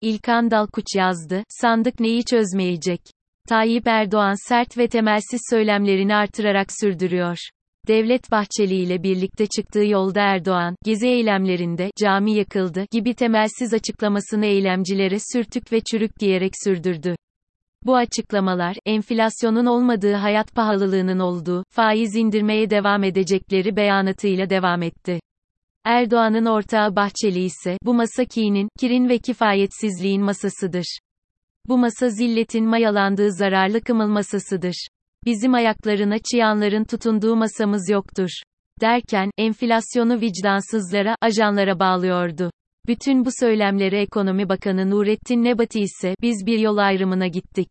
İlkan Dalkuç yazdı, sandık neyi çözmeyecek? Tayyip Erdoğan sert ve temelsiz söylemlerini artırarak sürdürüyor. Devlet Bahçeli ile birlikte çıktığı yolda Erdoğan, gezi eylemlerinde, cami yakıldı, gibi temelsiz açıklamasını eylemcilere sürtük ve çürük diyerek sürdürdü. Bu açıklamalar, enflasyonun olmadığı hayat pahalılığının olduğu, faiz indirmeye devam edecekleri beyanatıyla devam etti. Erdoğan'ın ortağı Bahçeli ise, bu masa kinin, kirin ve kifayetsizliğin masasıdır. Bu masa zilletin mayalandığı zararlı kımıl masasıdır. Bizim ayaklarına çıyanların tutunduğu masamız yoktur, derken, enflasyonu vicdansızlara, ajanlara bağlıyordu. Bütün bu söylemlere Ekonomi Bakanı Nurettin Nebati ise, biz bir yol ayrımına gittik.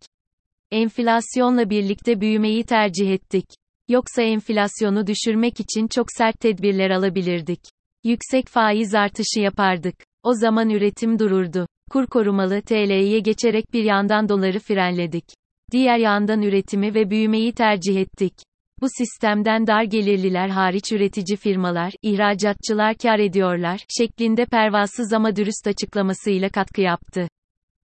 Enflasyonla birlikte büyümeyi tercih ettik. Yoksa enflasyonu düşürmek için çok sert tedbirler alabilirdik. Yüksek faiz artışı yapardık. O zaman üretim dururdu. Kur korumalı TL'ye geçerek bir yandan doları frenledik. Diğer yandan üretimi ve büyümeyi tercih ettik. Bu sistemden dar gelirliler hariç üretici firmalar, ihracatçılar kâr ediyorlar, şeklinde pervasız ama dürüst açıklamasıyla katkı yaptı.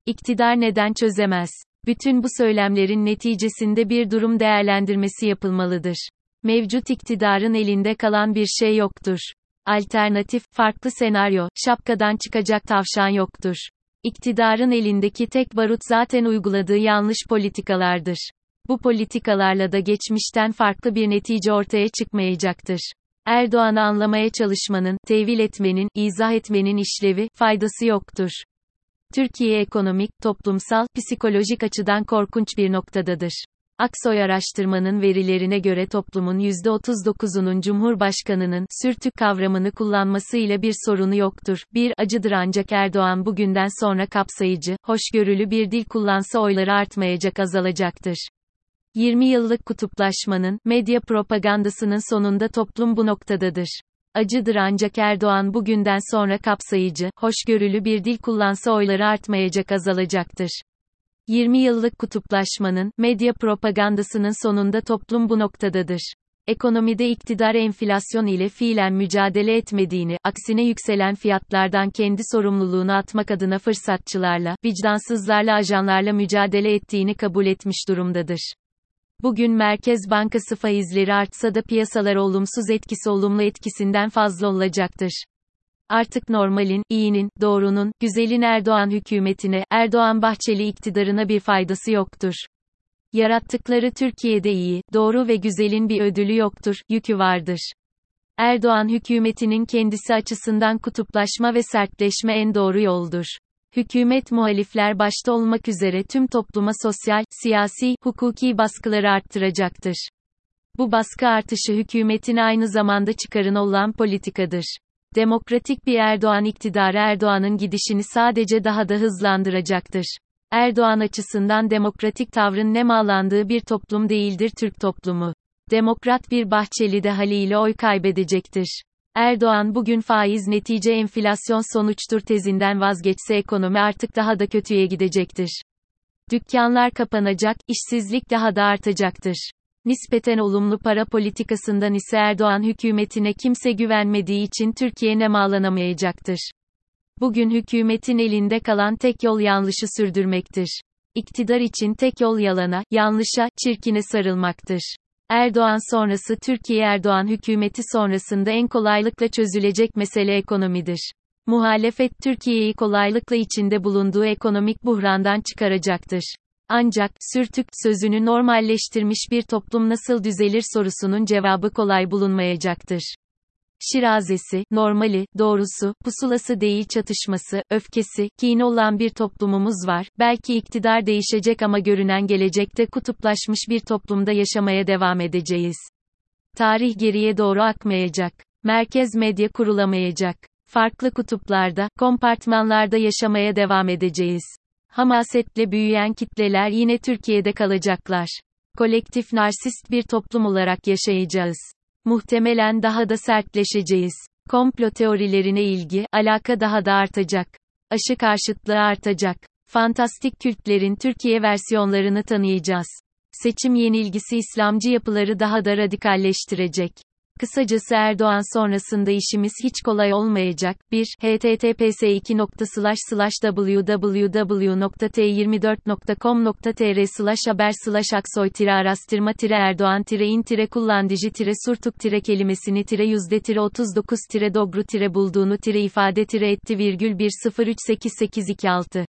İktidar neden çözemez? Bütün bu söylemlerin neticesinde bir durum değerlendirmesi yapılmalıdır. Mevcut iktidarın elinde kalan bir şey yoktur. Alternatif, farklı senaryo, şapkadan çıkacak tavşan yoktur. İktidarın elindeki tek barut zaten uyguladığı yanlış politikalardır. Bu politikalarla da geçmişten farklı bir netice ortaya çıkmayacaktır. Erdoğan'ı anlamaya çalışmanın, tevil etmenin, izah etmenin işlevi, faydası yoktur. Türkiye ekonomik, toplumsal, psikolojik açıdan korkunç bir noktadadır. Aksoy araştırmanın verilerine göre toplumun %39'unun Cumhurbaşkanı'nın, sürtük kavramını kullanmasıyla bir sorunu yoktur, bir acıdır ancak Erdoğan bugünden sonra kapsayıcı, hoşgörülü bir dil kullansa oyları artmayacak azalacaktır. 20 yıllık kutuplaşmanın, medya propagandasının sonunda toplum bu noktadadır. Acıdır ancak Erdoğan bugünden sonra kapsayıcı, hoşgörülü bir dil kullansa oyları artmayacak azalacaktır. 20 yıllık kutuplaşmanın, medya propagandasının sonunda toplum bu noktadadır. Ekonomide iktidar enflasyon ile fiilen mücadele etmediğini, aksine yükselen fiyatlardan kendi sorumluluğunu atmak adına fırsatçılarla, vicdansızlarla, ajanlarla mücadele ettiğini kabul etmiş durumdadır. Bugün Merkez Bankası faizleri artsa da piyasalar olumsuz etkisi olumlu etkisinden fazla olacaktır. Artık normalin, iyinin, doğrunun, güzelin Erdoğan hükümetine, Erdoğan Bahçeli iktidarına bir faydası yoktur. Yarattıkları Türkiye'de iyi, doğru ve güzelin bir ödülü yoktur, yükü vardır. Erdoğan hükümetinin kendisi açısından kutuplaşma ve sertleşme en doğru yoldur. Hükümet muhalifler başta olmak üzere tüm topluma sosyal, siyasi, hukuki baskıları arttıracaktır. Bu baskı artışı hükümetin aynı zamanda çıkarına olan politikadır. Demokratik bir Erdoğan iktidarı Erdoğan'ın gidişini sadece daha da hızlandıracaktır. Erdoğan açısından demokratik tavrın nemalandığı bir toplum değildir Türk toplumu. Demokrat bir Bahçeli de haliyle oy kaybedecektir. Erdoğan bugün faiz netice enflasyon sonuçtur tezinden vazgeçse ekonomi artık daha da kötüye gidecektir. Dükkanlar kapanacak, işsizlik daha da artacaktır. Nispeten olumlu para politikasından ise Erdoğan hükümetine kimse güvenmediği için Türkiye nemalanamayacaktur. Bugün hükümetin elinde kalan tek yol yanlışı sürdürmektir. İktidar için tek yol yalana, yanlışa, çirkine sarılmaktır. Erdoğan sonrası Türkiye Erdoğan hükümeti sonrasında en kolaylıkla çözülecek mesele ekonomidir. Muhalefet Türkiye'yi kolaylıkla içinde bulunduğu ekonomik buhrandan çıkaracaktır. Ancak, sürtük, sözünü normalleştirmiş bir toplum nasıl düzelir sorusunun cevabı kolay bulunmayacaktır. Şirazesi, normali, doğrusu, pusulası değil çatışması, öfkesi, kini olan bir toplumumuz var, belki iktidar değişecek ama görünen gelecekte kutuplaşmış bir toplumda yaşamaya devam edeceğiz. Tarih geriye doğru akmayacak. Merkez medya kurulamayacak. Farklı kutuplarda, kompartmanlarda yaşamaya devam edeceğiz. Hamasetle büyüyen kitleler yine Türkiye'de kalacaklar. Kolektif narsist bir toplum olarak yaşayacağız. Muhtemelen daha da sertleşeceğiz. Komplo teorilerine ilgi, alaka daha da artacak. Aşı karşıtlığı artacak. Fantastik kültlerin Türkiye versiyonlarını tanıyacağız. Seçim yenilgisi İslamcı yapıları daha da radikalleştirecek. Kısacası Erdoğan sonrasında işimiz hiç kolay olmayacak. 1. https://www.t24.com.tr/haber/aksoy-araştırma-erdoğan-intire-kullandıcı-surtuk-kelimesini-yüzde-39-dogru-bulduğunu-ifade-etti,103886